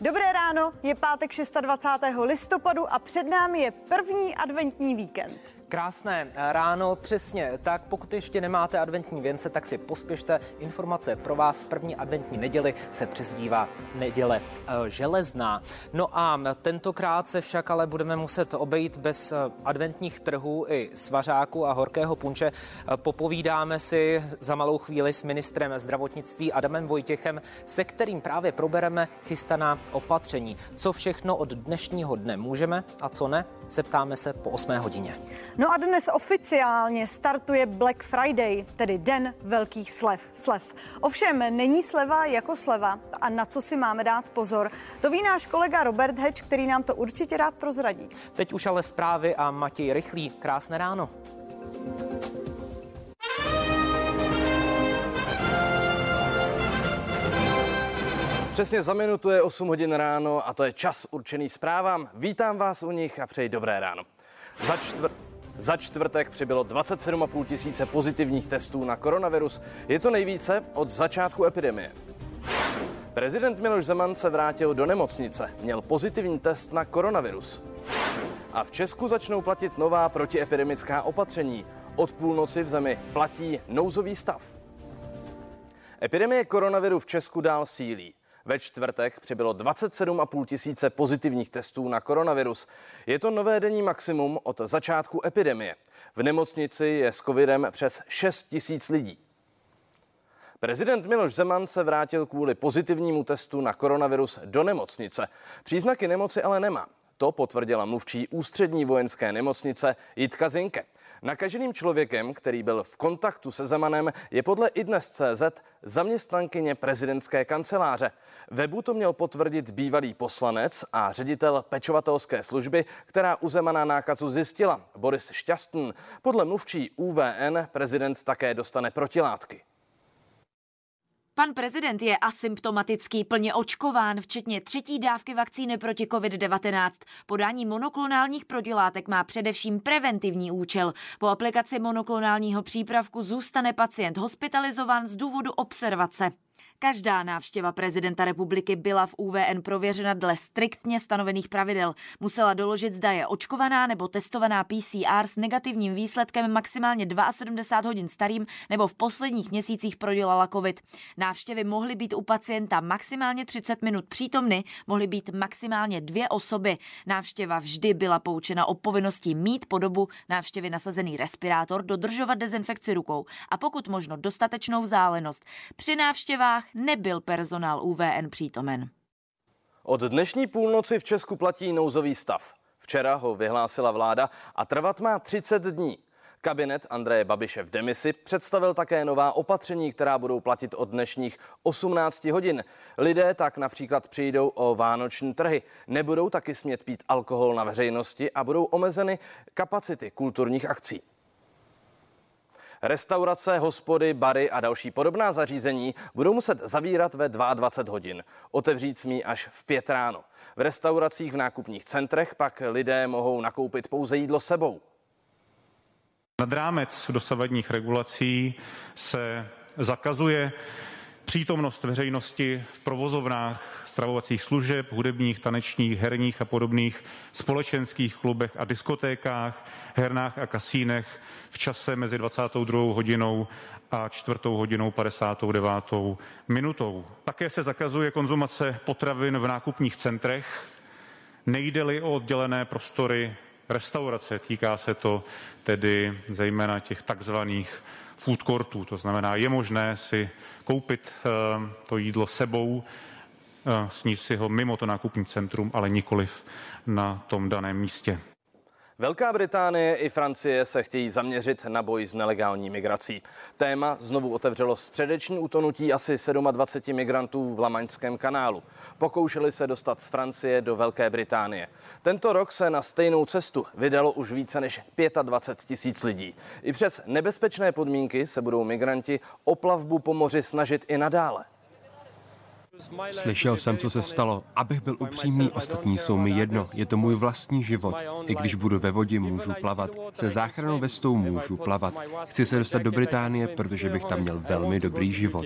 Dobré ráno, je pátek 26. listopadu a před námi je první adventní víkend. Krásné ráno, přesně tak. Pokud ještě nemáte adventní věnce, tak si pospěšte. Informace pro vás, první adventní neděli se přezdívá neděle železná. No a tentokrát se však ale budeme muset obejít bez adventních trhů i svařáků a horkého punče. Popovídáme si za malou chvíli s ministrem zdravotnictví Adamem Vojtěchem, se kterým právě probereme chystaná opatření. Co všechno od dnešního dne můžeme a co ne, zeptáme se po 8. hodině. No a dnes oficiálně startuje Black Friday, tedy den velkých slev. Ovšem není sleva jako sleva a na co si máme dát pozor. To ví náš kolega Robert Heč, který nám to určitě rád prozradí. Teď už ale zprávy a Matěj Rychlý. Krásné ráno. Přesně za minutu je 8 hodin ráno a to je čas určený zprávám. Vítám vás u nich a přeji dobré ráno. Za čtvrtek přibylo 27,5 tisíce pozitivních testů na koronavirus. Je to nejvíce od začátku epidemie. Prezident Miloš Zeman se vrátil do nemocnice. Měl pozitivní test na koronavirus. A v Česku začnou platit nová protiepidemická opatření. Od půlnoci v zemi platí nouzový stav. Epidemie koronaviru v Česku dál sílí. Ve čtvrtek přibylo 27,5 tisíce pozitivních testů na koronavirus. Je to nové denní maximum od začátku epidemie. V nemocnici je s covidem přes 6 tisíc lidí. Prezident Miloš Zeman se vrátil kvůli pozitivnímu testu na koronavirus do nemocnice. Příznaky nemoci ale nemá. To potvrdila mluvčí Ústřední vojenské nemocnice Jitka Zinke. Nakaženým člověkem, který byl v kontaktu se Zemanem, je podle iDnes.cz zaměstnankyně prezidentské kanceláře. Webu to měl potvrdit bývalý poslanec a ředitel pečovatelské služby, která u Zemana nákazu zjistila, Boris Šťastný. Podle mluvčí UVN prezident také dostane protilátky. Pan prezident je asymptomatický, plně očkován, včetně třetí dávky vakcíny proti COVID-19. Podání monoklonálních protilátek má především preventivní účel. Po aplikaci monoklonálního přípravku zůstane pacient hospitalizován z důvodu observace. Každá návštěva prezidenta republiky byla v UVN prověřena dle striktně stanovených pravidel. Musela doložit, zda je očkovaná nebo testovaná PCR s negativním výsledkem maximálně 72 hodin starým nebo v posledních měsících prodělala covid. Návštěvy mohly být u pacienta maximálně 30 minut přítomny, mohly být maximálně 2 osoby. Návštěva vždy byla poučena o povinnosti mít po dobu návštěvy nasazený respirátor, dodržovat dezinfekci rukou a pokud možno dostatečnou vzdálenost. Při návštěvách nebyl personál UVN přítomen. Od dnešní půlnoci v Česku platí nouzový stav. Včera ho vyhlásila vláda a trvat má 30 dní. Kabinet Andreje Babiše v demisi představil také nová opatření, která budou platit od dnešních 18 hodin. Lidé tak například přijdou o vánoční trhy. Nebudou taky smět pít alkohol na veřejnosti a budou omezeny kapacity kulturních akcí. Restaurace, hospody, bary a další podobná zařízení budou muset zavírat ve 22 hodin. Otevřít smí až v 5 ráno. V restauracích v nákupních centrech pak lidé mohou nakoupit pouze jídlo sebou. Nad rámec dosavadních regulací se zakazuje přítomnost veřejnosti v provozovnách stravovacích služeb, hudebních, tanečních, herních a podobných společenských klubech a diskotékách, hernách a kasínech v čase mezi 22. hodinou a 4. hodinou 59. minutou. Také se zakazuje konzumace potravin v nákupních centrech, nejde-li o oddělené prostory restaurace. Týká se to tedy zejména těch takzvaných food courtů, to znamená, je možné si koupit to jídlo sebou, sníst si ho mimo to nákupní centrum, ale nikoliv na tom daném místě. Velká Británie i Francie se chtějí zaměřit na boj s nelegální migrací. Téma znovu otevřelo středeční utonutí asi 27 migrantů v Lamaňském kanálu. Pokoušeli se dostat z Francie do Velké Británie. Tento rok se na stejnou cestu vydalo už více než 25 tisíc lidí. I přes nebezpečné podmínky se budou migranti o plavbu po moři snažit i nadále. Slyšel jsem, co se stalo. Abych byl upřímný, ostatní jsou mi jedno. Je to můj vlastní život. I když budu ve vodě, můžu plavat. Se záchrannou vestou můžu plavat. Chci se dostat do Británie, protože bych tam měl velmi dobrý život.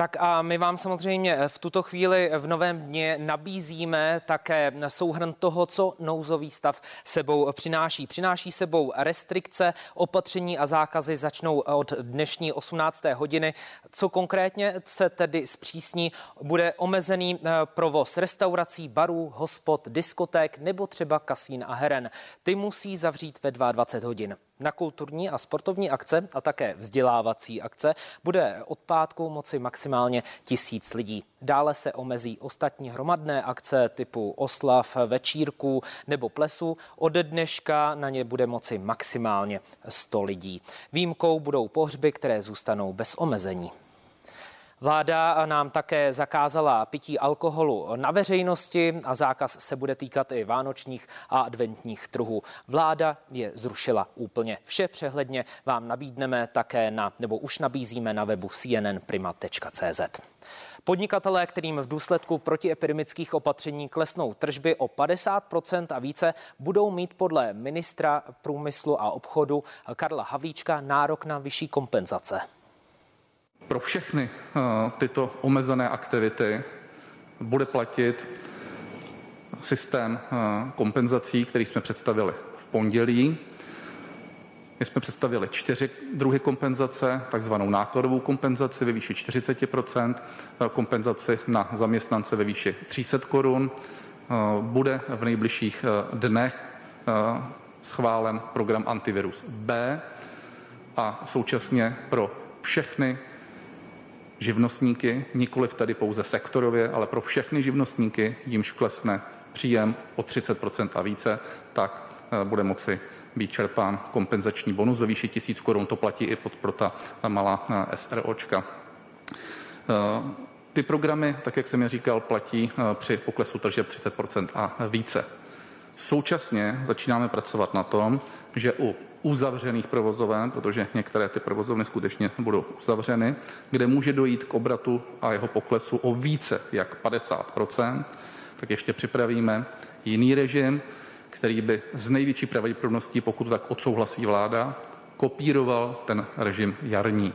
Tak a my vám samozřejmě v tuto chvíli v novém dni nabízíme také souhrn toho, co nouzový stav sebou přináší. Přináší sebou restrikce, opatření a zákazy začnou od dnešní 18. hodiny. Co konkrétně se tedy zpřísní, bude omezený provoz restaurací, barů, hospod, diskoték nebo třeba kasín a heren. Ty musí zavřít ve 22 hodin. Na kulturní a sportovní akce a také vzdělávací akce bude od pátku moci maximálně 1000 lidí. Dále se omezí ostatní hromadné akce typu oslav, večírků nebo plesu. Ode dneška na ně bude moci maximálně 100 lidí. Výjimkou budou pohřby, které zůstanou bez omezení. Vláda nám také zakázala pití alkoholu na veřejnosti a zákaz se bude týkat i vánočních a adventních trhů. Vláda je zrušila úplně. Vše přehledně vám nabídneme také už nabízíme na webu cnnprima.cz. Podnikatelé, kterým v důsledku protiepidemických opatření klesnou tržby o 50% a více, budou mít podle ministra průmyslu a obchodu Karla Havlíčka nárok na vyšší kompenzace. Pro všechny tyto omezené aktivity bude platit systém kompenzací, který jsme představili v pondělí. My jsme představili 4 druhy kompenzace, takzvanou nákladovou kompenzaci ve výši 40%, kompenzaci na zaměstnance ve výši 300 korun. Bude v nejbližších dnech schválen program Antivirus B a současně pro všechny živnostníky, nikoliv tady pouze sektorově, ale pro všechny živnostníky, jimž klesne příjem o 30% a více, tak bude moci být čerpán kompenzační bonus ve výši 1000 korun. To platí i pro ta malá SROčka. Ty programy, tak jak jsem je říkal, platí při poklesu tržeb 30% a více. Současně začínáme pracovat na tom, že u uzavřených provozoven, protože některé ty provozovny skutečně budou uzavřeny, kde může dojít k obratu a jeho poklesu o více jak 50%, tak ještě připravíme jiný režim, který by z největší pravděpodobností, pokud tak odsouhlasí vláda, kopíroval ten režim jarní.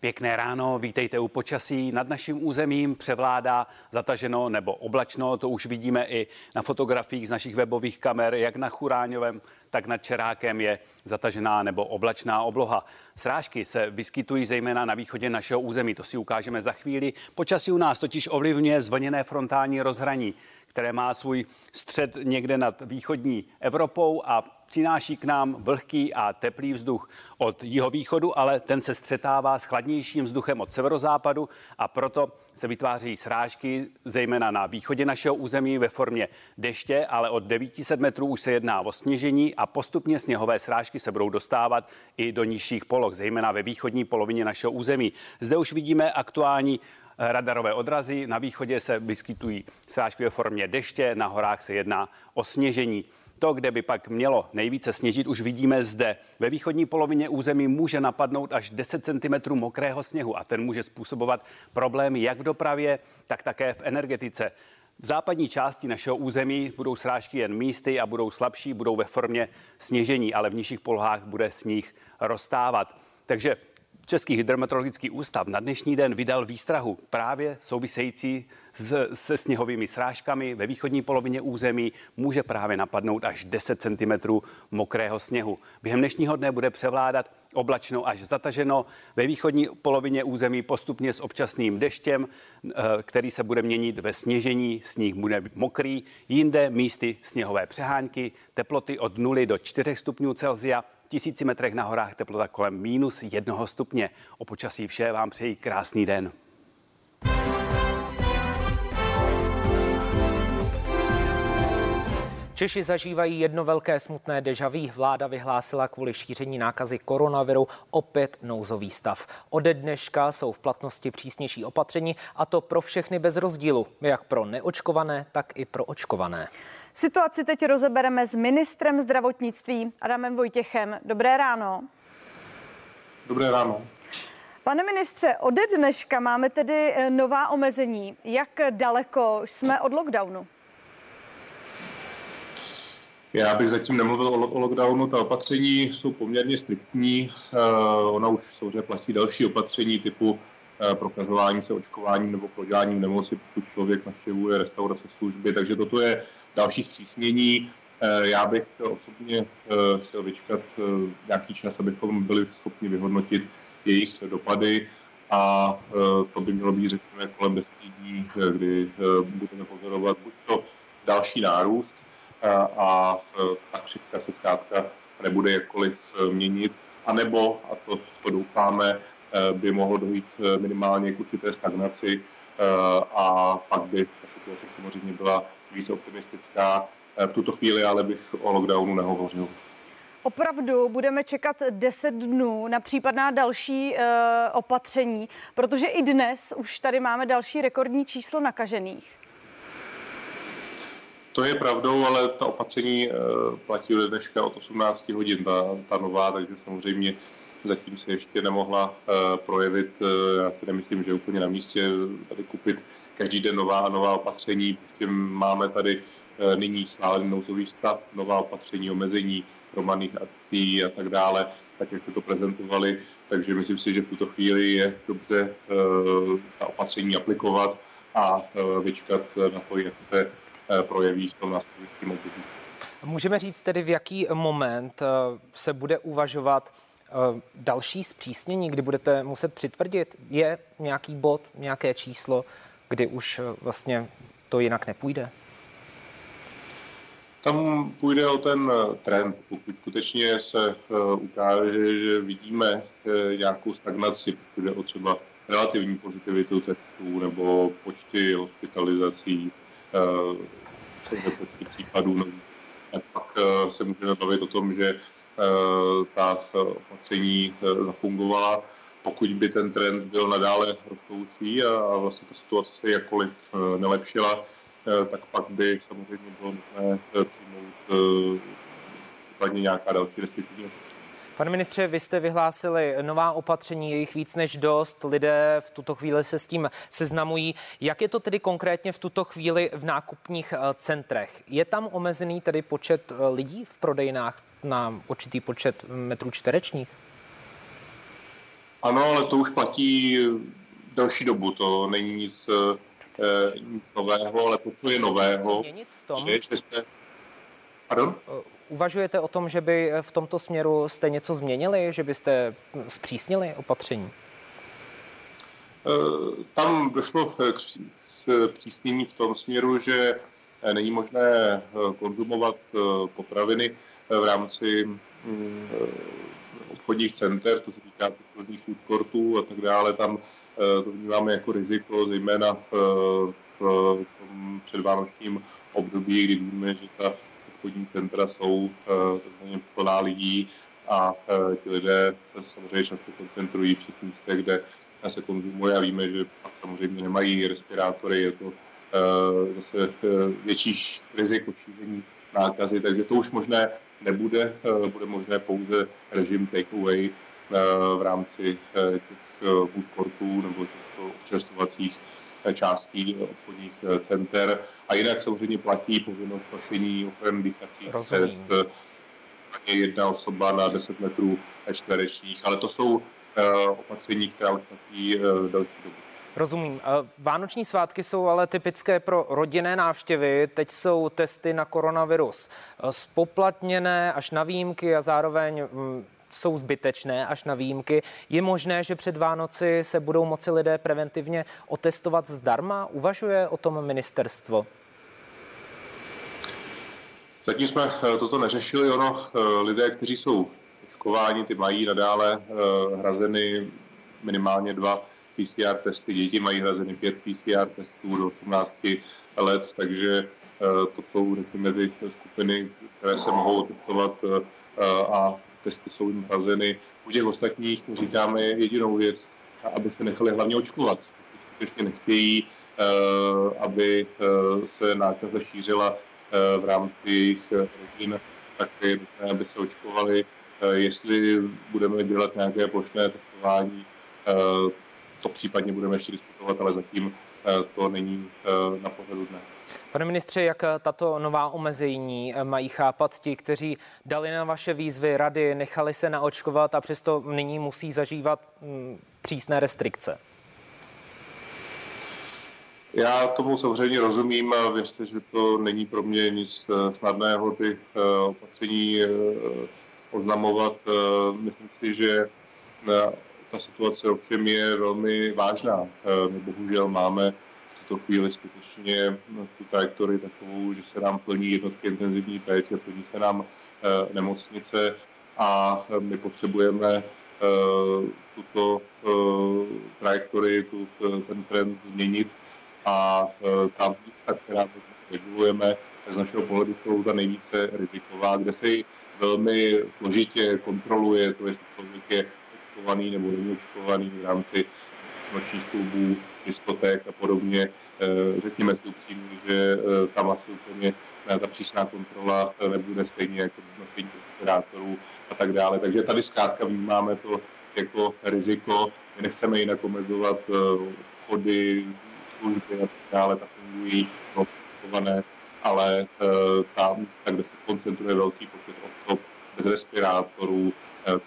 Pěkné ráno, vítejte u počasí. Nad naším územím převládá zataženo nebo oblačno, to už vidíme i na fotografiích z našich webových kamer, jak na Churáňovém, tak nad Čerákem je zatažená nebo oblačná obloha. Srážky se vyskytují zejména na východě našeho území, to si ukážeme za chvíli. Počasí u nás totiž ovlivňuje zvlněné frontální rozhraní, které má svůj střed někde nad východní Evropou a přináší k nám vlhký a teplý vzduch od jihovýchodu, ale ten se střetává s chladnějším vzduchem od severozápadu a proto se vytváří srážky, zejména na východě našeho území ve formě deště, ale od 900 metrů už se jedná o sněžení a postupně sněhové srážky se budou dostávat i do nižších poloh, zejména ve východní polovině našeho území. Zde už vidíme aktuální radarové odrazy, na východě se vyskytují srážky ve formě deště, na horách se jedná o sněžení. To, kde by pak mělo nejvíce sněžit, už vidíme zde. Ve východní polovině území může napadnout až 10 cm mokrého sněhu a ten může způsobovat problémy jak v dopravě, tak také v energetice. V západní části našeho území budou srážky jen místy a budou slabší, budou ve formě sněžení, ale v nižších polohách bude sníh roztávat. Takže Český hydrometeorologický ústav na dnešní den vydal výstrahu právě související se sněhovými srážkami. Ve východní polovině území může právě napadnout až 10 cm mokrého sněhu. Během dnešního dne bude převládat oblačno až zataženo. Ve východní polovině území postupně s občasným deštěm, který se bude měnit ve sněžení, sníh bude mokrý, jinde místy sněhové přehánky, teploty od 0 do 4 stupňů Celsia. V 1000 metrech na horách teplota kolem -1 stupně. O počasí vše vám přeji krásný den. Češi zažívají jedno velké smutné deja vu. Vláda vyhlásila kvůli šíření nákazy koronaviru opět nouzový stav. Ode dneška jsou v platnosti přísnější opatření, a to pro všechny bez rozdílu, jak pro neočkované, tak i pro očkované. Situaci teď rozebereme s ministrem zdravotnictví Adamem Vojtěchem. Dobré ráno. Dobré ráno. Pane ministře, ode dneška máme tedy nová omezení. Jak daleko jsme od lockdownu? Já bych zatím nemluvil o lockdownu, ta opatření jsou poměrně striktní, ona už samozřejmě platí další opatření typu prokazování se očkováním nebo proděláním nemoci, pokud člověk navštěvuje restaurace, služby, takže toto je další zpřísnění. Já bych osobně chtěl vyčkat nějaký čas, abychom byli schopni vyhodnotit jejich dopady a to by mělo být, řekněme, kolem 10 dní, kdy budeme pozorovat buď to další nárůst a ta křivka se zkrátka nebude jakkoliv měnit, anebo, a to doufáme, by mohlo dojít minimálně k určité stagnaci a pak by ta situace samozřejmě byla více optimistická. V tuto chvíli ale bych o lockdownu nehovořil. Opravdu budeme čekat 10 dnů na případná další opatření, protože i dnes už tady máme další rekordní číslo nakažených. To je pravdou, ale ta opatření platí do dneška od 18 hodin, ta nová, takže samozřejmě zatím se ještě nemohla projevit. Já si nemyslím, že je úplně na místě tady kupit každý den nová opatření. Máme tady nyní stále nouzový stav, nová opatření, omezení hromadných akcí a tak dále, tak jak se to prezentovali. Takže myslím si, že v tuto chvíli je dobře ta opatření aplikovat a vyčkat na to, jak se projeví v tom následujícím období. Můžeme říct tedy, v jaký moment se bude uvažovat další zpřísnění, kdy budete muset přitvrdit? Je nějaký bod, nějaké číslo, kdy už vlastně to jinak nepůjde? Tam půjde o ten trend. Pokud skutečně se ukáže, že vidíme nějakou stagnaci, pokud jde o třeba relativní pozitivitu testů nebo počty hospitalizací, počty případů, a pak se můžeme bavit o tom, že ta opatření zafungovala, pokud by ten trend byl nadále rostoucí a vlastně ta situace se jakkoliv nelepšila, tak pak by samozřejmě bylo nutné přijmout případně nějaká další restriktivní opatření. Pane ministře, vy jste vyhlásili nová opatření, jejich víc než dost, lidé v tuto chvíli se s tím seznamují. Jak je to tedy konkrétně v tuto chvíli v nákupních centrech? Je tam omezený tedy počet lidí v prodejnách na určitý počet metrů čtverečních? Ano, ale to už platí další dobu, to není nic nového, ale to, co je nového, Pardon? Uvažujete o tom, že by v tomto směru jste něco změnili, že byste zpřísnili opatření? Tam došlo k zpřísnění v tom směru, že není možné konzumovat potraviny v rámci obchodních center, to se týká obchodních food courtů a tak dále. Tam to vnímáme jako riziko, zejména v tom předvánočním období, kdy víme, že ta obchodní centra jsou plná lidí a ti lidé samozřejmě často koncentrují při těch místech, kde se konzumuje a víme, že pak samozřejmě nemají respirátory, je to zase větší riziko šíření nákazy, takže to už možné nebude, bude možné pouze režim take-away v rámci těch food courtů nebo těch občerstvovacích částí obchodních center. A jinak samozřejmě platí povinnost nošení ochrany dýchacích cest, jedna osoba na 10 metrů čtverečních, ale to jsou opatření, která už platí další dobu. Rozumím. Vánoční svátky jsou ale typické pro rodinné návštěvy. Teď jsou testy na koronavirus zpoplatněné až na výjimky a zároveň jsou zbytečné až na výjimky. Je možné, že před Vánoci se budou moci lidé preventivně otestovat zdarma? Uvažuje o tom ministerstvo? Zatím jsme toto neřešili. Lidé, kteří jsou očkováni, ty mají nadále hrazeny minimálně 2 PCR testy. Děti mají hrazeny 5 PCR testů do 18 let, takže to jsou, řekněme, ty skupiny, které se mohou otestovat a testy jsou jim hrazeny. U těch ostatních říkáme jedinou věc, aby se nechali hlavně očkovat. Skutečně nechtějí, aby se nákaza šířila v rámci jejich rodin, tak je nutné, aby se očkovali. Jestli budeme dělat nějaké plošné testování, to případně budeme ještě diskutovat, ale zatím to není na pořadu dne. Pane ministře, jak tato nová omezení mají chápat ti, kteří dali na vaše výzvy rady, nechali se naočkovat a přesto nyní musí zažívat přísné restrikce? Já tomu samozřejmě rozumím a věřte, že to není pro mě nic snadného ty opatření oznamovat. Myslím si, že ta situace ovšem je velmi vážná. My bohužel máme v tuto chvíli skutečně tu trajektorii takovou, že se nám plní jednotky intenzivní péče, plní se nám nemocnice a my potřebujeme tuto trajektorii, ten trend změnit. A ta místa, která regulujeme, z našeho pohledu jsou ta nejvíce riziková, kde se ji velmi složitě kontroluje, to jestli člověk je očkovaný nebo není očkovaný v rámci nočních klubů, diskoték a podobně. Řekněme si upřímně, že tam asi úplně ta přísná kontrola nebude stejně jako nošení respirátorů a tak dále. Takže tady zkrátka vnímáme to jako riziko. My nechceme jinak omezovat obchody, služby a tak dále, ta fungují očkované, ale ta místa, kde se koncentruje velký počet osob bez respirátorů,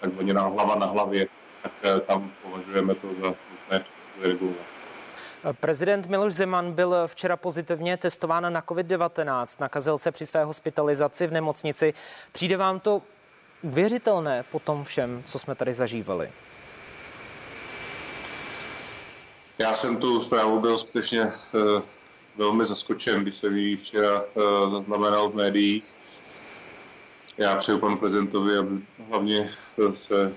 takzvaně hlava na hlavě, tak tam považujeme to za nutné regulovat. Prezident Miloš Zeman byl včera pozitivně testován na COVID-19, nakazil se při své hospitalizaci v nemocnici. Přijde vám to uvěřitelné po tom všem, co jsme tady zažívali? Já jsem tu zprávu byl skutečně velmi zaskočen, když jsem ji včera zaznamenal v médiích. Já přeju panu prezidentovi, aby hlavně se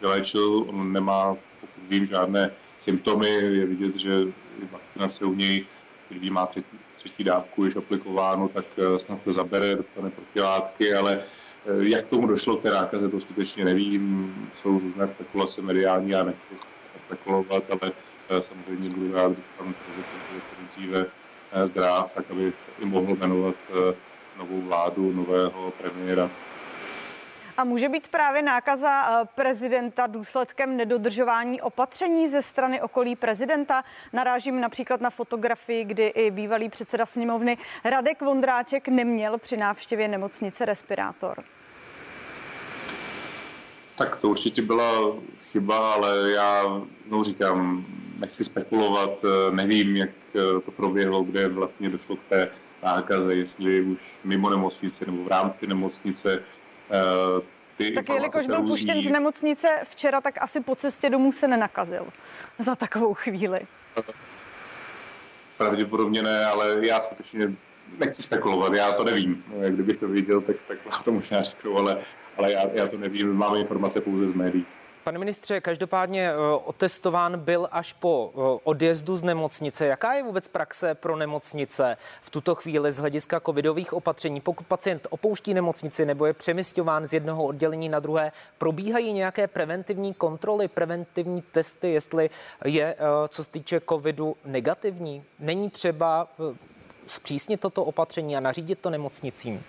vyléčil. On nemá, pokud vím, žádné symptomy. Je vidět, že vakcinace u něj, když má třetí dávku již aplikováno, tak snad to zabere, dostane protilátky, ale jak k tomu došlo, k té nákaze, to skutečně nevím. Jsou různé spekulace mediální a nechci spekulovat, ale samozřejmě budu rád, když pan prezident bude dříve zdrav, tak aby i mohl jmenovat novou vládu, nového premiéra. A může být právě nákaza prezidenta důsledkem nedodržování opatření ze strany okolí prezidenta? Narážím například na fotografii, kdy i bývalý předseda sněmovny Radek Vondráček neměl při návštěvě nemocnice respirátor. Tak to určitě byla chyba, ale já říkám, nechci spekulovat, nevím, jak to proběhlo, kde vlastně došlo k té nákaze, jestli už mimo nemocnice nebo v rámci nemocnice. Tak jelikož byl puštěn z nemocnice včera, tak asi po cestě domů se nenakazil za takovou chvíli. Pravděpodobně ne, ale já skutečně nechci spekulovat, já to nevím. Kdybych to věděl, tak to možná řeknu, ale já to nevím, máme informace pouze z médií. Pane ministře, každopádně otestován byl až po odjezdu z nemocnice. Jaká je vůbec praxe pro nemocnice v tuto chvíli z hlediska covidových opatření? Pokud pacient opouští nemocnici nebo je přemisťován z jednoho oddělení na druhé, probíhají nějaké preventivní kontroly, preventivní testy, jestli je, co se týče covidu, negativní? Není třeba zpřísnit toto opatření a nařídit to nemocnicím?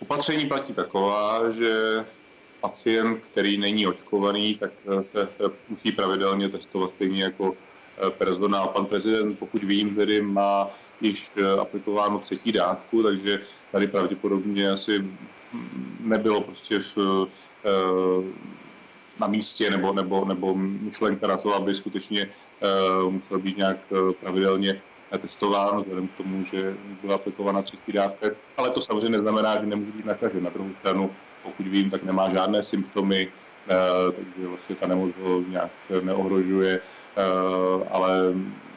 Opatření platí taková, že pacient, který není očkovaný, tak se musí pravidelně testovat stejně jako personál. Pan prezident, pokud vím, tedy má již aplikováno třetí dávku, takže tady pravděpodobně asi nebylo prostě na místě nebo myšlenka na to, aby skutečně musel být nějak pravidelně testováno, vzhledem k tomu, že byla aplikována třetí dávka, ale to samozřejmě neznamená, že nemůže být nakažen. Na druhou stranu, pokud vím, tak nemá žádné symptomy, takže vlastně ta nemoc ho nějak neohrožuje, ale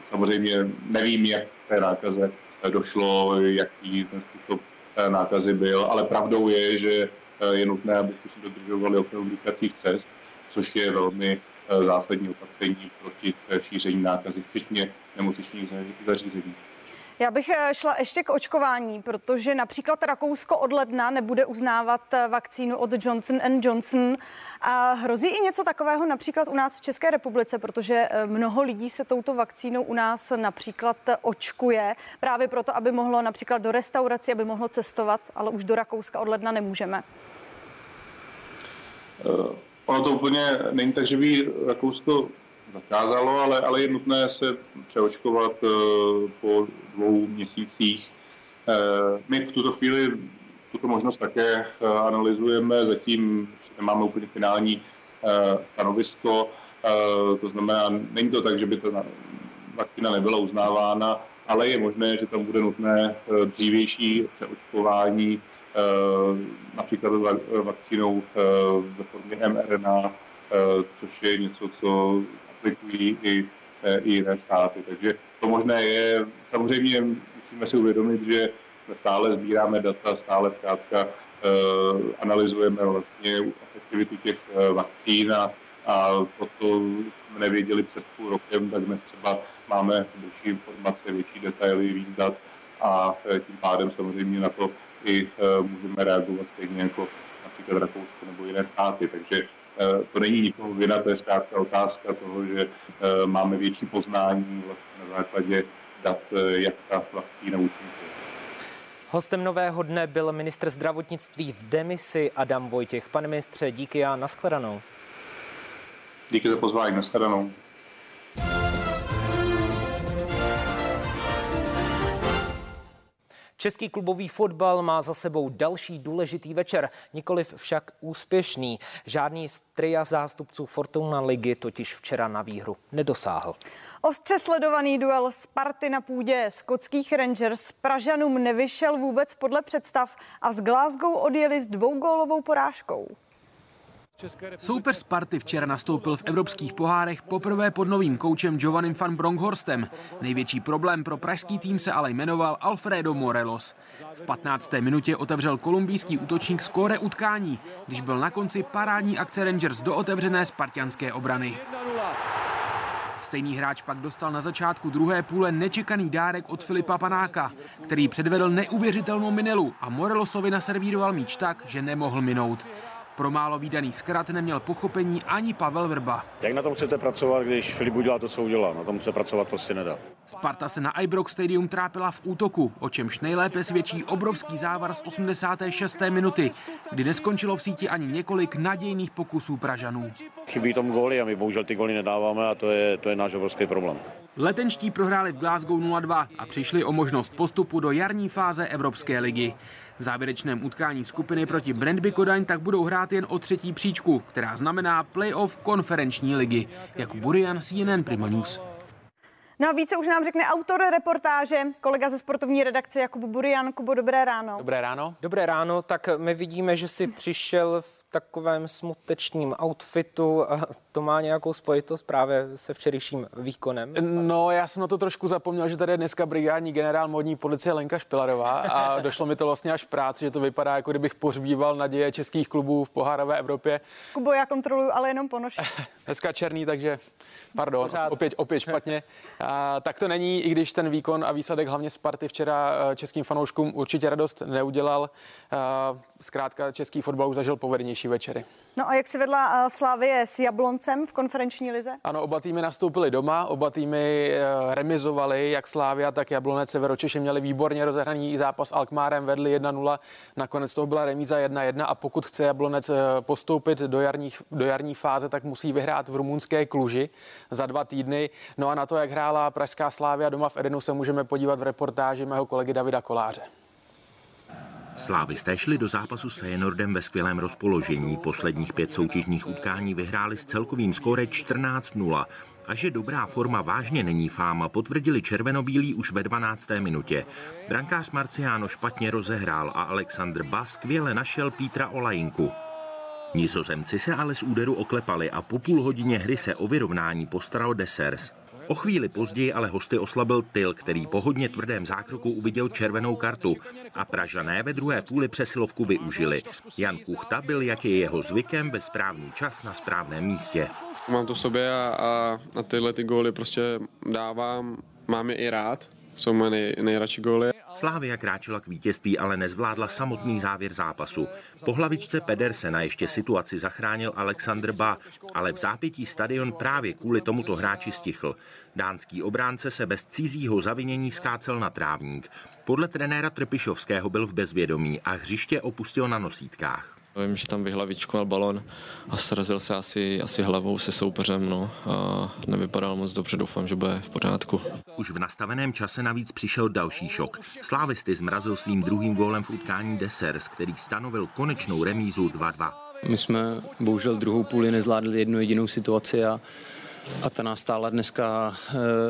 samozřejmě nevím, jak k té nákaze došlo, jaký ten způsob nákazy byl, ale pravdou je, že je nutné, aby se dodržovali opravdu dýchacích cest, což je velmi zásadní opatření proti šíření nákazy, včetně nemocničních zařízení. Já bych šla ještě k očkování, protože například Rakousko od ledna nebude uznávat vakcínu od Johnson & Johnson. A hrozí i něco takového například u nás v České republice, protože mnoho lidí se touto vakcínou u nás například očkuje. Právě proto, aby mohlo například do restaurací, aby mohlo cestovat, ale už do Rakouska od ledna nemůžeme. Ono to úplně není tak, že by Rakousko zakázalo, ale je nutné se přeočkovat po 2 měsících. My v tuto chvíli tuto možnost také analyzujeme, zatím nemáme úplně finální stanovisko, to znamená, není to tak, že by ta vakcína nebyla uznávána, ale je možné, že tam bude nutné dřívější přeočkování, například vakcínou ve formě mRNA, což je něco, co aplikují i jiné státy. Takže to možné je. Samozřejmě musíme si uvědomit, že stále sbíráme data, stále zkrátka analyzujeme vlastně efektivitu těch vakcín a to, co jsme nevěděli před půl rokem, tak dnes třeba máme větší informace, větší detaily, víc dat a tím pádem samozřejmě na to i můžeme reagovat stejně jako například Rakousko nebo jiné státy. Takže to není nikoho vina, to je zkrátka otázka toho, že máme větší poznání vlastně na základě dat, jak ta vakcína účinkuje. Hostem Nového dne byl ministr zdravotnictví v demisi Adam Vojtěch. Pane ministře, díky a nashledanou. Díky za pozvání, nashledanou. Český klubový fotbal má za sebou další důležitý večer, nikoliv však úspěšný. Žádný z tria zástupců Fortuna ligy totiž včera na výhru nedosáhl. Ostře sledovaný duel Sparty na půdě skotských Rangers Pražanům nevyšel vůbec podle představ a z Glasgow odjeli s 2gólovou porážkou. Soupeř Sparty včera nastoupil v evropských pohárech poprvé pod novým koučem Giovannim van Bronckhorsten. Největší problém pro pražský tým se ale jmenoval Alfredo Morelos. V 15. minutě otevřel kolumbijský útočník skóre utkání, když byl na konci parádní akce Rangers do otevřené spartianské obrany. Stejný hráč pak dostal na začátku druhé půle nečekaný dárek od Filipa Panáka, který předvedl neuvěřitelnou minelu a Morelosovi naservíroval míč tak, že nemohl minout. Pro málo vídaný zkrat neměl pochopení ani Pavel Vrba. Jak na tom chcete pracovat, když Filip udělá to, co udělá? Na tom se pracovat prostě nedá. Sparta se na Ibrox Stadium trápila v útoku, o čemž nejlépe svědčí obrovský závar z 86. minuty, kdy neskončilo v síti ani několik nadějných pokusů Pražanů. Chybí tomu góly a my bohužel ty góly nedáváme a to je náš obrovský problém. Letenští prohráli v Glasgow 0-2 a přišli o možnost postupu do jarní fáze Evropské ligy. V závěrečném utkání skupiny proti Brøndby Kodaň tak budou hrát jen o 3. příčku, která znamená play-off konferenční ligy. Jakub Burian, CNN Prima News. No a více už nám řekne autor reportáže, kolega ze sportovní redakce Jakub Burian. Kubo, dobré ráno. Dobré ráno. Dobré ráno, tak my vidíme, že si přišel v takovém smutečním outfitu a to má nějakou spojitost právě se včerejším výkonem. No, já jsem na to trošku zapomněl, že tady je dneska brigádní generál módní policie Lenka Špilarová a došlo mi to vlastně až v práci, že to vypadá, jako kdybych pohřbíval naděje českých klubů v pohárové Evropě. Kubo, já kontroluju, ale jenom ponožky. Dneska černý, takže pardon, opět špatně. Tak to není, i když ten výkon a výsledek hlavně Sparty včera českým fanouškům určitě radost neudělal. Zkrátka český fotbal už zažil povedenější večery. No a jak se vedla Slavie s Jabloncem v konferenční lize? Ano, oba týmy nastoupili doma, oba týmy remizovali, jak Slavia, tak Jablonec. Severočeši měli výborně rozehraný zápas s Alkmárem, vedli 1-0, nakonec toho byla remíza 1-1 a pokud chce Jablonec postoupit do jarní fáze, tak musí vyhrát v rumunské Kluži za 2 týdny. No a na to, jak hrála pražská Slavia doma v Edenu, se můžeme podívat v reportáži mého kolegy Davida Koláře. Slávisté šli do zápasu s Feyenoordem ve skvělém rozpoložení. Posledních 5 soutěžních utkání vyhráli s celkovým skóre 14-0. A že dobrá forma vážně není fáma, potvrdili červenobílí už ve 12. minutě. Brankář Marciano špatně rozehrál a Alexander Ba skvěle našel Petra Olajinku. Nizozemci se ale z úderu oklepali a po půl hodině hry se o vyrovnání postaral Dessers. O chvíli později ale hosty oslabil Tyl, který po hodně tvrdém zákroku uviděl červenou kartu a Pražané ve druhé půli přesilovku využili. Jan Kuchta byl, jak je jeho zvykem, ve správný čas na správném místě. Mám to v sobě a tyhle ty góly prostě dávám, mám je i rád, jsou moje nejradši góly. Slavia kráčela k vítězství, ale nezvládla samotný závěr zápasu. Po hlavičce Pedersena ještě situaci zachránil Alexander Ba, ale v zápětí stadion právě kvůli tomuto hráči stichl. Dánský obránce se bez cizího zavinění skácel na trávník. Podle trenéra Trpišovského byl v bezvědomí a hřiště opustil na nosítkách. Vím, že tam vyhlavičkoval balon a srazil se asi hlavou se soupeřem, no, a nevypadal moc dobře, doufám, že bude v pořádku. Už v nastaveném čase navíc přišel další šok. Slávisty zmrazil svým druhým gólem v utkání Desers, který stanovil konečnou remízu 2-2. My jsme bohužel druhou půli nezvládli jednu jedinou situaci a ta nás stála dneska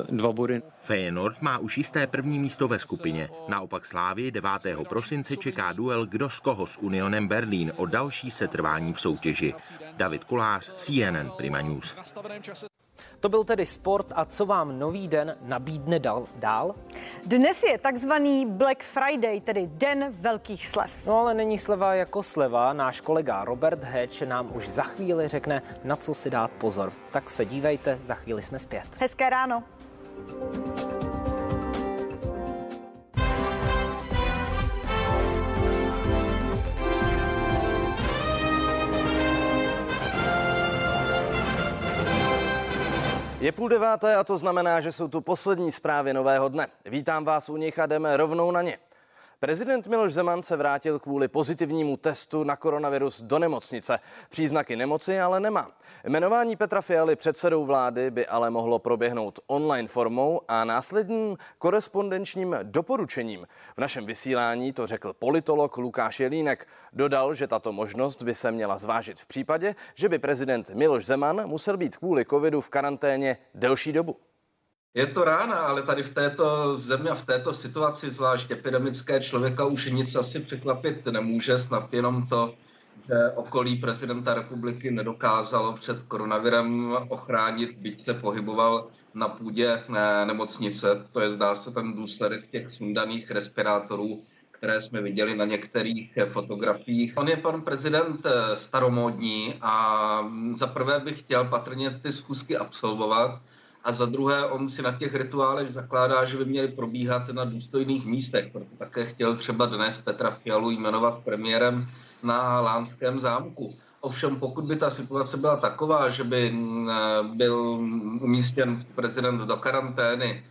2 body. Feyenoord má už jisté první místo ve skupině. Naopak Slávii 9. prosince čeká duel kdo z koho s Unionem Berlín o další setrvání v soutěži. David Kulář, CNN Prima News. To byl tedy sport a co vám nový den nabídne dál? Dnes je takzvaný Black Friday, tedy den velkých slev. No ale není sleva jako sleva. Náš kolega Robert Hedge nám už za chvíli řekne, na co si dát pozor. Tak se dívejte, za chvíli jsme zpět. Hezké ráno. Je 8:30 a to znamená, že jsou tu poslední zprávy nového dne. Vítám vás u nich a jdeme rovnou na ně. Prezident Miloš Zeman se vrátil kvůli pozitivnímu testu na koronavirus do nemocnice. Příznaky nemoci ale nemá. Jmenování Petra Fialy předsedou vlády by ale mohlo proběhnout online formou a následným korespondenčním doporučením. V našem vysílání to řekl politolog Lukáš Jelínek. Dodal, že tato možnost by se měla zvážit v případě, že by prezident Miloš Zeman musel být kvůli covidu v karanténě delší dobu. Je to rána, ale tady v této zemi a v této situaci, zvlášť epidemické, člověka už nic asi překvapit nemůže, snad jenom to, že okolí prezidenta republiky nedokázalo před koronavirem ochránit, byť se pohyboval na půdě nemocnice. To je, zdá se, ten důsledek těch sundaných respirátorů, které jsme viděli na některých fotografiích. On je pan prezident staromódní a za prvé bych chtěl patrně ty schůzky absolvovat, a za druhé, on si na těch rituálech zakládá, že by měly probíhat na důstojných místech. Proto také chtěl třeba dnes Petra Fialu jmenovat premiérem na Lánském zámku. Ovšem, pokud by ta situace byla taková, že by byl umístěn prezident do karantény,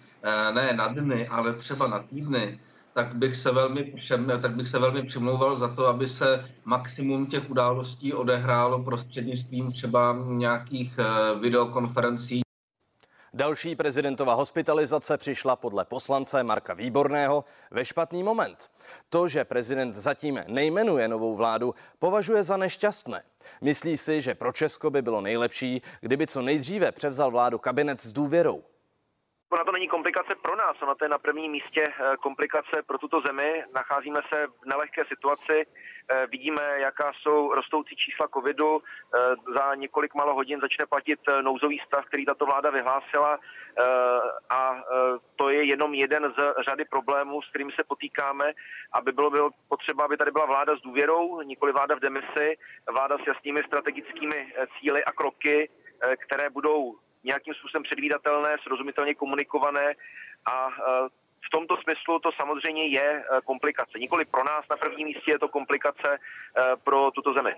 ne na dny, ale třeba na týdny, tak bych se velmi přimlouval za to, aby se maximum těch událostí odehrálo prostřednictvím třeba nějakých videokonferencí. Další prezidentova hospitalizace přišla podle poslance Marka Výborného ve špatný moment. To, že prezident zatím nejmenuje novou vládu, považuje za nešťastné. Myslí si, že pro Česko by bylo nejlepší, kdyby co nejdříve převzal vládu kabinet s důvěrou. Ona to není komplikace pro nás, ona to je na prvním místě komplikace pro tuto zemi. Nacházíme se v nelehké situaci, vidíme, jaká jsou rostoucí čísla covidu. Za několik málo hodin začne platit nouzový stav, který tato vláda vyhlásila a to je jenom jeden z řady problémů, s kterými se potýkáme, aby bylo potřeba, aby tady byla vláda s důvěrou, nikoli vláda v demisi, vláda s jasnými strategickými cíli a kroky, které budou nějakým způsobem předvídatelné, srozumitelně komunikované a v tomto smyslu to samozřejmě je komplikace. Nikoli pro nás na prvním místě je to komplikace pro tuto zemi.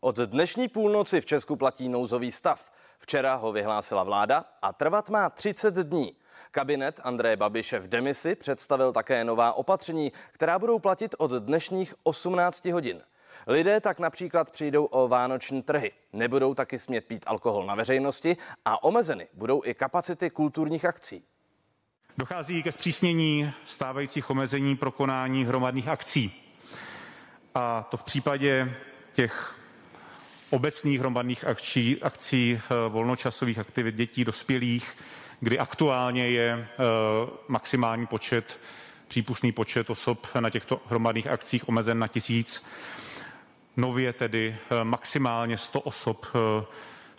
Od dnešní půlnoci v Česku platí nouzový stav. Včera ho vyhlásila vláda a trvat má 30 dní. Kabinet Andreje Babiše v demisi představil také nová opatření, která budou platit od dnešních 18 hodin. Lidé tak například přijdou o vánoční trhy, nebudou taky smět pít alkohol na veřejnosti a omezeny budou i kapacity kulturních akcí. Dochází ke zpřísnění stávajících omezení pro konání hromadných akcí. A to v případě těch obecných hromadných akcí volnočasových aktivit dětí, dospělých, kdy aktuálně je maximální počet, přípustný počet osob na těchto hromadných akcích omezen na 1000. Nově tedy maximálně 100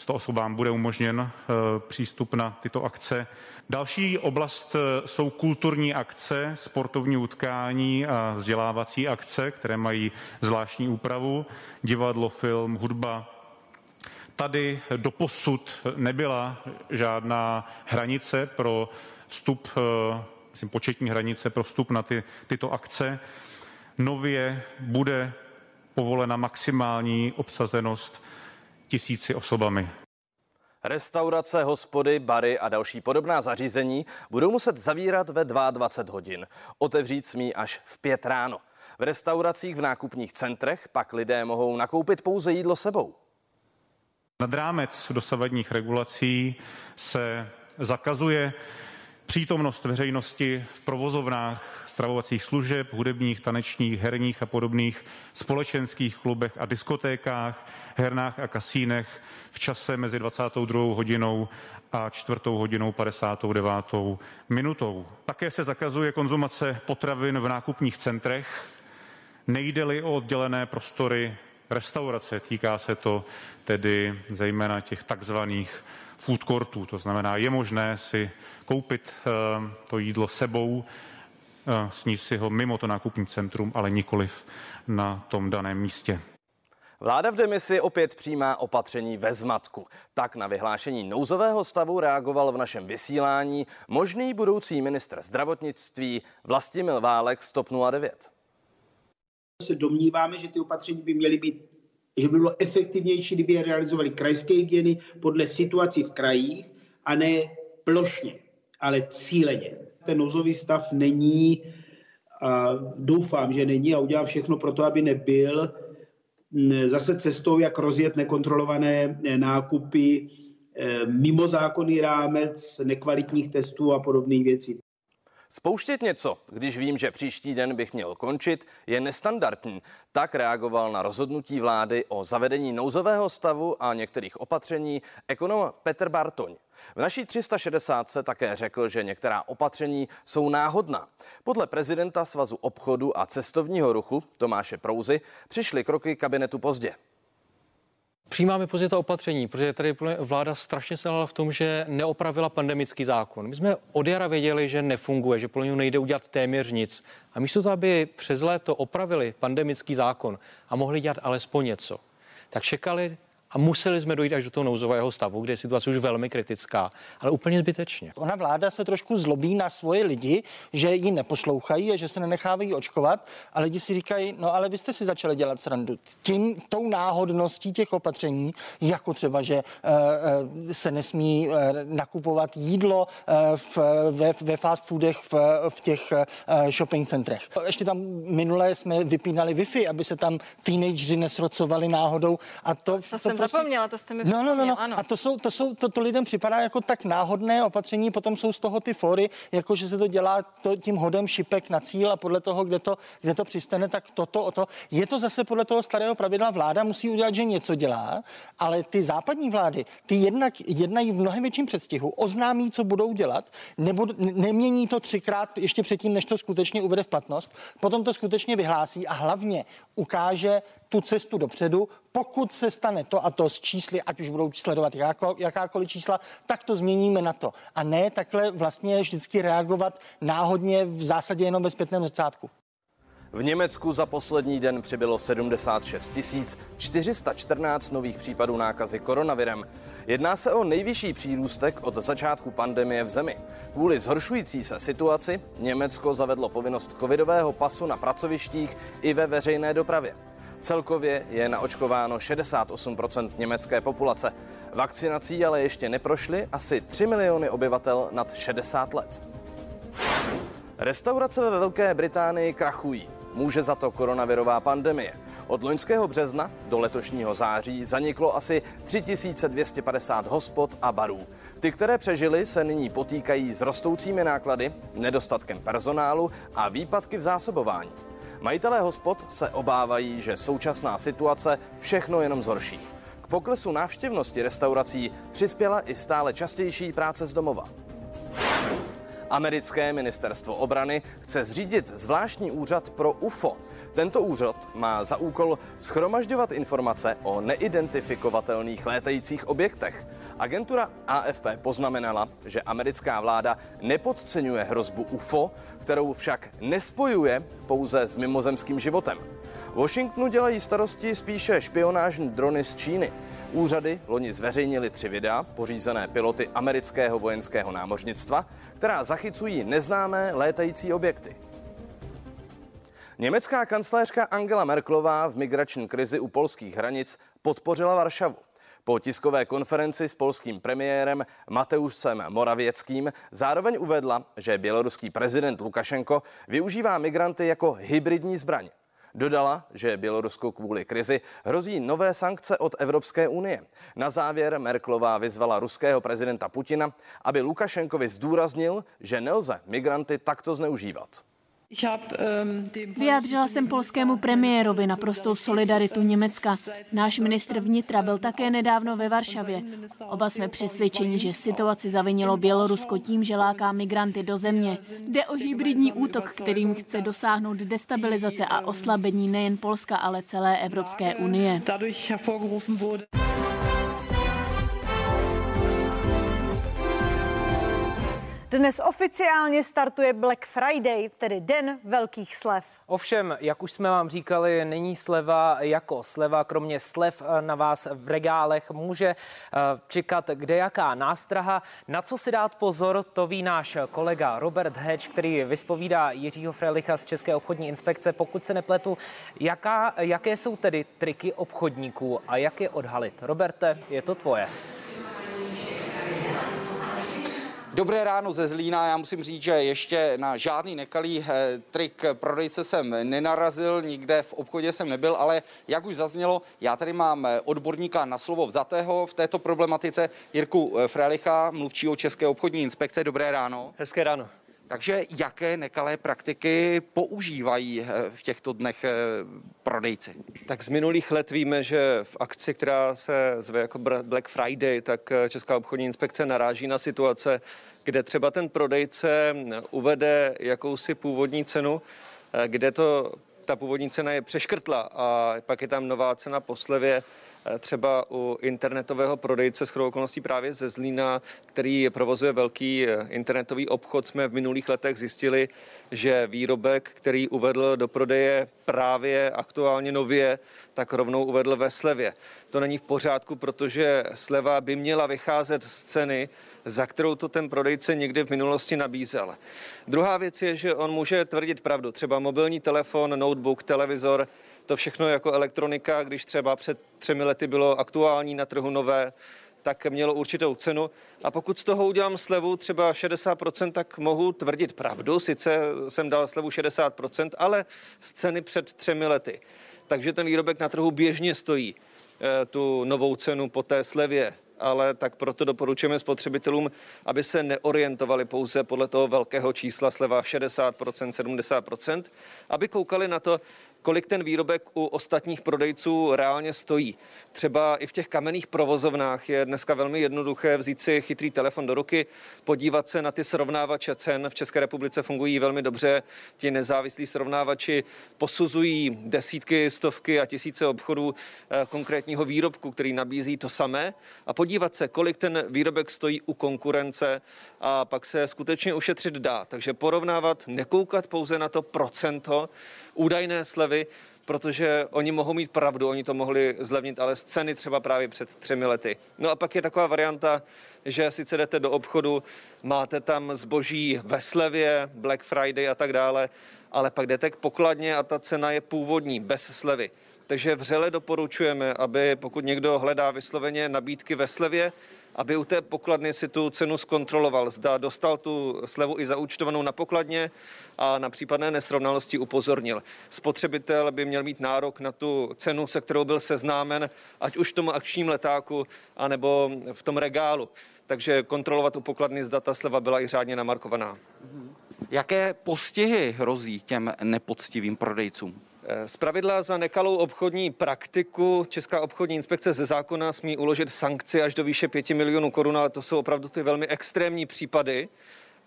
osobám bude umožněn přístup na tyto akce. Další oblast jsou kulturní akce, sportovní utkání a vzdělávací akce, které mají zvláštní úpravu, divadlo, film, hudba. Tady doposud nebyla žádná hranice pro vstup, myslím, početní hranice pro vstup na tyto akce. Nově bude povolena maximální obsazenost 1000 osobami. Restaurace, hospody, bary a další podobná zařízení budou muset zavírat ve 22 hodin. Otevřít smí až v 5 ráno. V restauracích v nákupních centrech pak lidé mohou nakoupit pouze jídlo sebou. Nad rámec dosavadních regulací se zakazuje přítomnost veřejnosti v provozovnách stravovacích služeb, hudebních, tanečních, herních a podobných společenských klubech a diskotékách, hernách a kasínech v čase mezi 22. hodinou a 4. hodinou 59. minutou. Také se zakazuje konzumace potravin v nákupních centrech, nejde-li o oddělené prostory restaurace. Týká se to tedy zejména těch takzvaných food courtů, to znamená, je možné si koupit to jídlo sebou, sníst si ho mimo to nákupní centrum, ale nikoliv na tom daném místě. Vláda v demisi opět přijímá opatření ve zmatku. Tak na vyhlášení nouzového stavu reagoval v našem vysílání možný budoucí ministr zdravotnictví Vlastimil Válek z TOP 09. Se domníváme, že ty opatření by měly být, že by bylo efektivnější, kdyby je realizovaly krajské hygieny podle situací v krajích a ne plošně, ale cíleně. Ten nouzový stav není, a doufám, že není, a udělám všechno pro to, aby nebyl zase cestou, jak rozjet nekontrolované nákupy mimo zákonný rámec nekvalitních testů a podobných věcí. Spouštět něco, když vím, že příští den bych měl končit, je nestandardní. Tak reagoval na rozhodnutí vlády o zavedení nouzového stavu a některých opatření ekonom Petr Bartoň. V naší 360 se také řekl, že některá opatření jsou náhodná. Podle prezidenta Svazu obchodu a cestovního ruchu Tomáše Prouzy přišly kroky kabinetu pozdě. Přijímáme pozdě ta opatření, protože tady vláda strašně selhala v tom, že neopravila pandemický zákon. My jsme od jara věděli, že nefunguje, že podle něj nejde udělat téměř nic. A místo toho, aby přes léto opravili pandemický zákon a mohli dělat alespoň něco, tak čekali a museli jsme dojít až do toho nouzového stavu, kde je situace už velmi kritická, ale úplně zbytečně. Ona vláda se trošku zlobí na svoje lidi, že ji neposlouchají a že se nenechávají očkovat, a lidi si říkají, no ale vy jste si začali dělat srandu. Tím, tou náhodností těch opatření, jako třeba, že se nesmí nakupovat jídlo ve fast foodech, v těch shopping centrech. Ještě tam minule jsme vypínali Wi-Fi, aby se tam teenageři nesrocovali náhodou, a to zapomněla, to jste mi připomněl, no, ano. A to lidem připadá jako tak náhodné opatření, potom jsou z toho ty fóry, jako že se to dělá tím hodem šipek na cíl a podle toho, kde to přistane, tak toto. Je to zase podle toho starého pravidla, vláda musí udělat, že něco dělá, ale ty západní vlády, ty jednak jednají v mnohem větším předstihu, oznámí, co budou dělat, nebo nemění to třikrát ještě předtím, než to skutečně uvede v platnost, potom to skutečně vyhlásí a hlavně ukáže tu cestu dopředu, pokud se stane to a to s čísly, ať už budou sledovat jakákoliv čísla, tak to změníme na to. A ne takhle vlastně vždycky reagovat náhodně, v zásadě jenom ve zpětném zrcátku. V Německu za poslední den přibylo 76 414 nových případů nákazy koronavirem. Jedná se o nejvyšší přírůstek od začátku pandemie v zemi. Kvůli zhoršující se situaci Německo zavedlo povinnost covidového pasu na pracovištích i ve veřejné dopravě. Celkově je naočkováno 68% německé populace. Vakcinací ale ještě neprošly asi 3 miliony obyvatel nad 60 let. Restaurace ve Velké Británii krachují. Může za to koronavirová pandemie. Od loňského března do letošního září zaniklo asi 3250 hospod a barů. Ty, které přežily, se nyní potýkají s rostoucími náklady, nedostatkem personálu a výpadky v zásobování. Majitelé hospod se obávají, že současná situace všechno jenom zhorší. K poklesu návštěvnosti restaurací přispěla i stále častější práce z domova. Americké ministerstvo obrany chce zřídit zvláštní úřad pro UFO. Tento úřad má za úkol shromažďovat informace o neidentifikovatelných létajících objektech. Agentura AFP poznamenala, že americká vláda nepodceňuje hrozbu UFO, kterou však nespojuje pouze s mimozemským životem. Washingtonu dělají starosti spíše špionážní drony z Číny. Úřady loni zveřejnily 3 videa pořízené piloty amerického vojenského námořnictva, která zachycují neznámé létající objekty. Německá kancléřka Angela Merkelová v migrační krizi u polských hranic podpořila Varšavu. Po tiskové konferenci s polským premiérem Mateuszem Morawieckým zároveň uvedla, že běloruský prezident Lukašenko využívá migranty jako hybridní zbraň. Dodala, že Bělorusku kvůli krizi hrozí nové sankce od Evropské unie. Na závěr Merkelová vyzvala ruského prezidenta Putina, aby Lukašenkovi zdůraznil, že nelze migranty takto zneužívat. Vyjádřila jsem polskému premiérovi naprostou solidaritu Německa. Náš ministr vnitra byl také nedávno ve Varšavě. Oba jsme přesvědčeni, že situaci zavinilo Bělorusko tím, že láká migranty do země. Jde o hybridní útok, kterým chce dosáhnout destabilizace a oslabení nejen Polska, ale celé Evropské unie. Dnes oficiálně startuje Black Friday, tedy den velkých slev. Ovšem, jak už jsme vám říkali, není sleva jako sleva. Kromě slev na vás v regálech může čekat kdejaká nástraha. Na co si dát pozor, to ví náš kolega Robert Heč, který vyspovídá Jiřího Frelicha z České obchodní inspekce. Pokud se nepletu, jaké jsou tedy triky obchodníků a jak je odhalit? Roberte, je to tvoje. Dobré ráno ze Zlína. Já musím říct, že ještě na žádný nekalý trik prodejce jsem nenarazil, nikde v obchodě jsem nebyl, ale jak už zaznělo, já tady mám odborníka na slovo vzatého v této problematice, Jirku Frelicha, mluvčího České obchodní inspekce. Dobré ráno. Hezké ráno. Takže jaké nekalé praktiky používají v těchto dnech prodejci? Tak z minulých let víme, že v akci, která se zve jako Black Friday, tak Česká obchodní inspekce naráží na situace, kde třeba ten prodejce uvede jakousi původní cenu, kde ta původní cena je přeškrtla a pak je tam nová cena po slevě. Třeba u internetového prodejce, shodou okolností právě ze Zlína, který provozuje velký internetový obchod, jsme v minulých letech zjistili, že výrobek, který uvedl do prodeje právě aktuálně nově, tak rovnou uvedl ve slevě. To není v pořádku, protože sleva by měla vycházet z ceny, za kterou to ten prodejce někdy v minulosti nabízel. Druhá věc je, že on může tvrdit pravdu. Třeba mobilní telefon, notebook, televizor, to všechno jako elektronika, když třeba před 3 lety bylo aktuální, na trhu nové, tak mělo určitou cenu. A pokud z toho udělám slevu třeba 60%, tak mohu tvrdit pravdu. Sice jsem dal slevu 60%, ale z ceny před 3 lety. Takže ten výrobek na trhu běžně stojí tu novou cenu po té slevě. Ale tak proto doporučujeme spotřebitelům, aby se neorientovali pouze podle toho velkého čísla sleva 60%, 70%, aby koukali na to, kolik ten výrobek u ostatních prodejců reálně stojí. Třeba i v těch kamenných provozovnách je dneska velmi jednoduché vzít si chytrý telefon do ruky, podívat se na ty srovnávače cen. V České republice fungují velmi dobře, ti nezávislí srovnávači posuzují desítky, stovky a tisíce obchodů konkrétního výrobku, který nabízí to samé, a podívat se, kolik ten výrobek stojí u konkurence, a pak se skutečně ušetřit dá. Takže porovnávat, nekoukat pouze na to procento údajné slevy, protože oni mohou mít pravdu, oni to mohli zlevnit, ale z ceny třeba právě před 3 lety. No a pak je taková varianta, že sice jdete do obchodu, máte tam zboží ve slevě, Black Friday a tak dále, ale pak jdete k pokladně a ta cena je původní, bez slevy. Takže vřele doporučujeme, aby pokud někdo hledá vysloveně nabídky ve slevě, aby u té pokladny si tu cenu zkontroloval. Zda dostal tu slevu i zaúčtovanou na pokladně a na případné nesrovnalosti upozornil. Spotřebitel by měl mít nárok na tu cenu, se kterou byl seznámen, ať už v tom akčním letáku, anebo v tom regálu. Takže kontrolovat u pokladny, zda ta sleva byla i řádně namarkovaná. Jaké postihy hrozí těm nepoctivým prodejcům? Zpravidla za nekalou obchodní praktiku Česká obchodní inspekce ze zákona smí uložit sankci až do výše 5 milionů korun, ale to jsou opravdu ty velmi extrémní případy.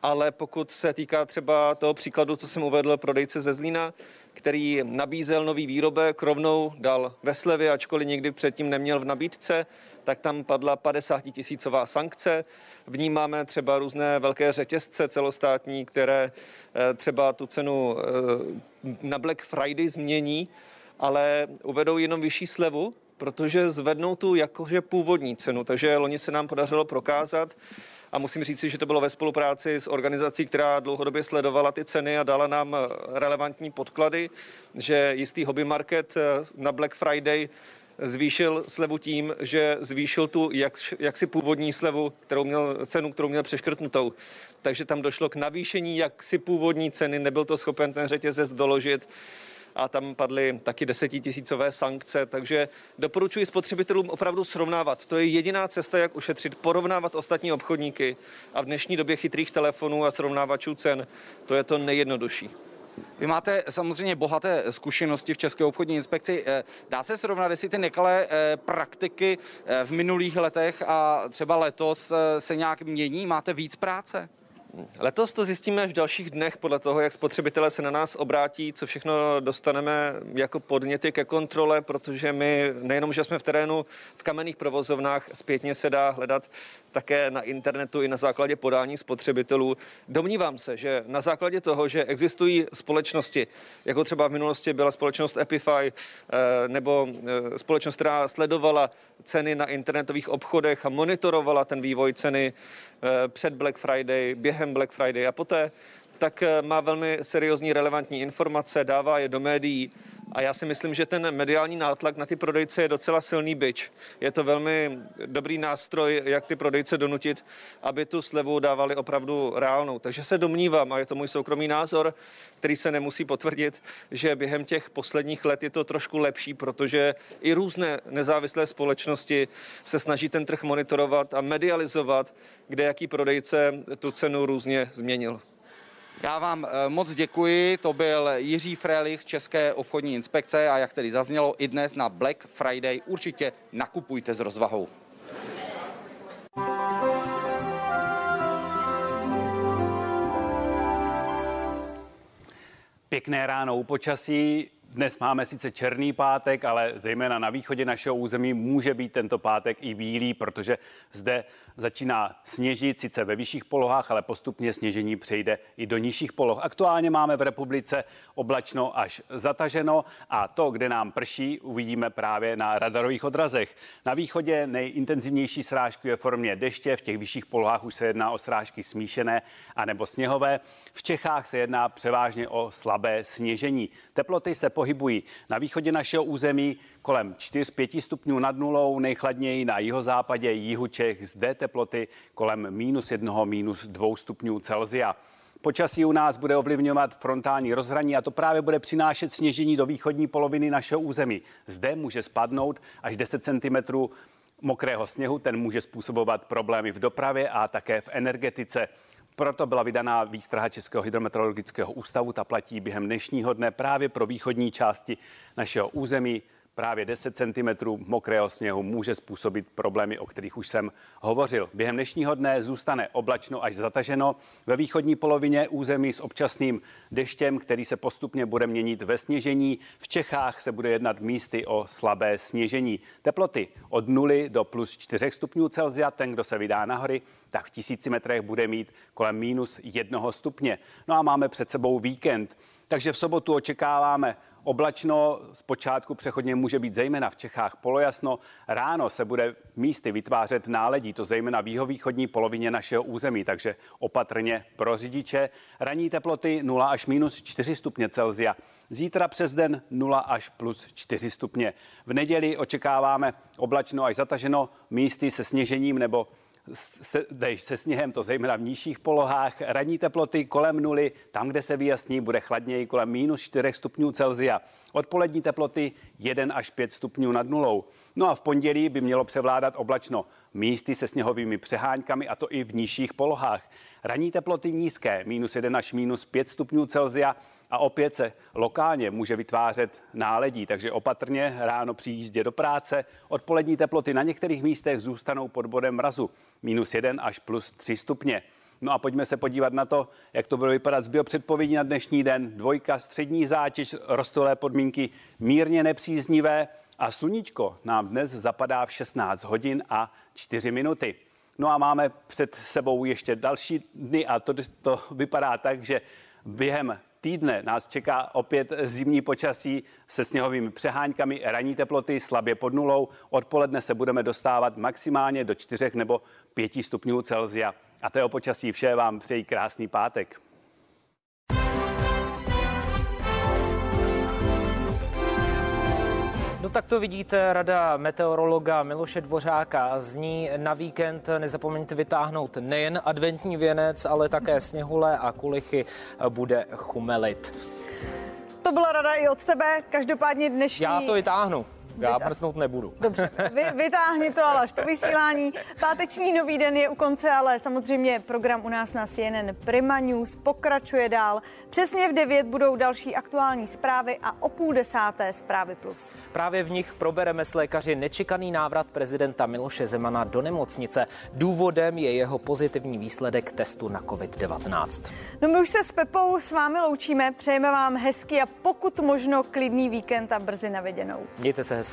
Ale pokud se týká třeba toho příkladu, co jsem uvedl, prodejce ze Zlína, který nabízel nový výrobek, rovnou dal ve slevě, ačkoliv nikdy předtím neměl v nabídce, tak tam padla 50 000 sankce. Vnímáme třeba různé velké řetězce celostátní, které třeba tu cenu na Black Friday změní, ale uvedou jenom vyšší slevu, protože zvednou tu jakože původní cenu. Takže loni se nám podařilo prokázat, a musím říci, že to bylo ve spolupráci s organizací, která dlouhodobě sledovala ty ceny a dala nám relevantní podklady, že jistý hobby market na Black Friday zvýšil slevu tím, že zvýšil tu jaksi původní slevu, kterou měl přeškrtnutou. Takže tam došlo k navýšení jaksi původní ceny, nebyl to schopen ten řetězec doložit. a tam padly taky desetitisícové sankce, takže doporučuji spotřebitelům opravdu srovnávat. To je jediná cesta, jak ušetřit, porovnávat ostatní obchodníky a v dnešní době chytrých telefonů a srovnávačů cen, to je to nejjednodušší. Vy máte samozřejmě bohaté zkušenosti v České obchodní inspekci. Dá se srovnat, jestli ty nekalé praktiky v minulých letech a třeba letos se nějak mění? Máte víc práce? Letos to zjistíme až v dalších dnech podle toho, jak spotřebitelé se na nás obrátí, co všechno dostaneme jako podněty ke kontrole, protože my nejenom, že jsme v terénu v kamenných provozovnách, zpětně se dá hledat také na internetu i na základě podání spotřebitelů. Domnívám se, že na základě toho, že existují společnosti, jako třeba v minulosti byla společnost Epify, nebo společnost, která sledovala ceny na internetových obchodech a monitorovala ten vývoj ceny před Black Friday, během Black Friday a poté, tak má velmi seriózní relevantní informace, dává je do médií a já si myslím, že ten mediální nátlak na ty prodejce je docela silný bič. Je to velmi dobrý nástroj, jak ty prodejce donutit, aby tu slevu dávali opravdu reálnou. Takže se domnívám, a je to můj soukromý názor, který se nemusí potvrdit, že během těch posledních let je to trošku lepší, protože i různé nezávislé společnosti se snaží ten trh monitorovat a medializovat, kde jaký prodejce tu cenu různě změnil. Já vám moc děkuji, to byl Jiří Frélich z České obchodní inspekce a jak tedy zaznělo i dnes na Black Friday, určitě nakupujte s rozvahou. Pěkné ráno u počasí. Dnes máme sice černý pátek, ale zejména na východě našeho území může být tento pátek i bílý, protože zde začíná sněžit, sice ve vyšších polohách, ale postupně sněžení přejde i do nižších poloh. Aktuálně máme v republice oblačno až zataženo a to, kde nám prší, uvidíme právě na radarových odrazech. Na východě nejintenzivnější srážky ve formě deště, v těch vyšších polohách už se jedná o srážky smíšené anebo sněhové. V Čechách se jedná převážně o slabé sněžení. Teploty se pohybují na východě našeho území kolem 4-5 stupňů nad nulou, nejchladněji na jihozápadě, jihu Čech, zde teploty kolem -1, -2 stupňů Celsia. Počasí u nás bude ovlivňovat frontální rozhraní a to právě bude přinášet sněžení do východní poloviny našeho území. Zde může spadnout až 10 cm mokrého sněhu, ten může způsobovat problémy v dopravě a také v energetice. Proto byla vydaná výstraha Českého hydrometeorologického ústavu, ta platí během dnešního dne právě pro východní části našeho území. Právě 10 cm mokrého sněhu může způsobit problémy, o kterých už jsem hovořil. Během dnešního dne zůstane oblačno až zataženo. Ve východní polovině území s občasným deštěm, který se postupně bude měnit ve sněžení. V Čechách se bude jednat místy o slabé sněžení. Teploty od 0 do +4 stupňů Celsia. Ten, kdo se vydá na hory, tak v 1000 metrech bude mít kolem -1 stupně. No a máme před sebou víkend. Takže v sobotu očekáváme oblačno, zpočátku přechodně může být zejména v Čechách polojasno. Ráno se bude místy vytvářet náledí, to zejména v jihovýchodní polovině našeho území, takže opatrně pro řidiče. Ranní teploty 0 až -4 stupně Celsia. Zítra přes den 0 až +4 stupně. V neděli očekáváme oblačno až zataženo, místy se sněžením nebo se sněhem, to zejména v nižších polohách. Ranní teploty kolem 0, tam, kde se vyjasní, bude chladněji kolem -4 stupňů Celsia. Odpolední teploty 1 až 5 stupňů nad nulou. No a v pondělí by mělo převládat oblačno, místy se sněhovými přeháňkami, a to i v nižších polohách. Ranní teploty nízké, -1 až -5 stupňů Celsia, a opět se lokálně může vytvářet náledí, takže opatrně ráno při jízdě do práce. Odpolední teploty na některých místech zůstanou pod bodem mrazu, -1 až +3 stupně. No a pojďme se podívat na to, jak to bude vypadat z biopředpovědí na dnešní den. Dvojka, střední zátěž, rostové podmínky mírně nepříznivé a sluníčko nám dnes zapadá v 16:04. No a máme před sebou ještě další dny a to vypadá tak, že během týdne nás čeká opět zimní počasí se sněhovými přeháňkami, ranní teploty slabě pod nulou. Odpoledne se budeme dostávat maximálně do 4 nebo 5 stupňů Celsia. A to je o počasí vše, vám přeji krásný pátek. No tak to vidíte, rada meteorologa Miloše Dvořáka zní na víkend. Nezapomeňte vytáhnout nejen adventní věnec, ale také sněhule a kulichy bude chumelit. to byla rada i od tebe, každopádně dnešní... Já to vytáhnu. Já prsnout nebudu. Dobře, vytáhni to, ale až po vysílání. Páteční Nový den je u konce, ale samozřejmě program u nás na CNN Prima News pokračuje dál. Přesně v 9 budou další aktuální zprávy a o 9:30 Zprávy plus. Právě v nich probereme s lékaři nečekaný návrat prezidenta Miloše Zemana do nemocnice. Důvodem je jeho pozitivní výsledek testu na COVID-19. No my už se s Pepou s vámi loučíme. Přejeme vám hezký a pokud možno klidný víkend a brzy na viděnou. Mějte se hezky.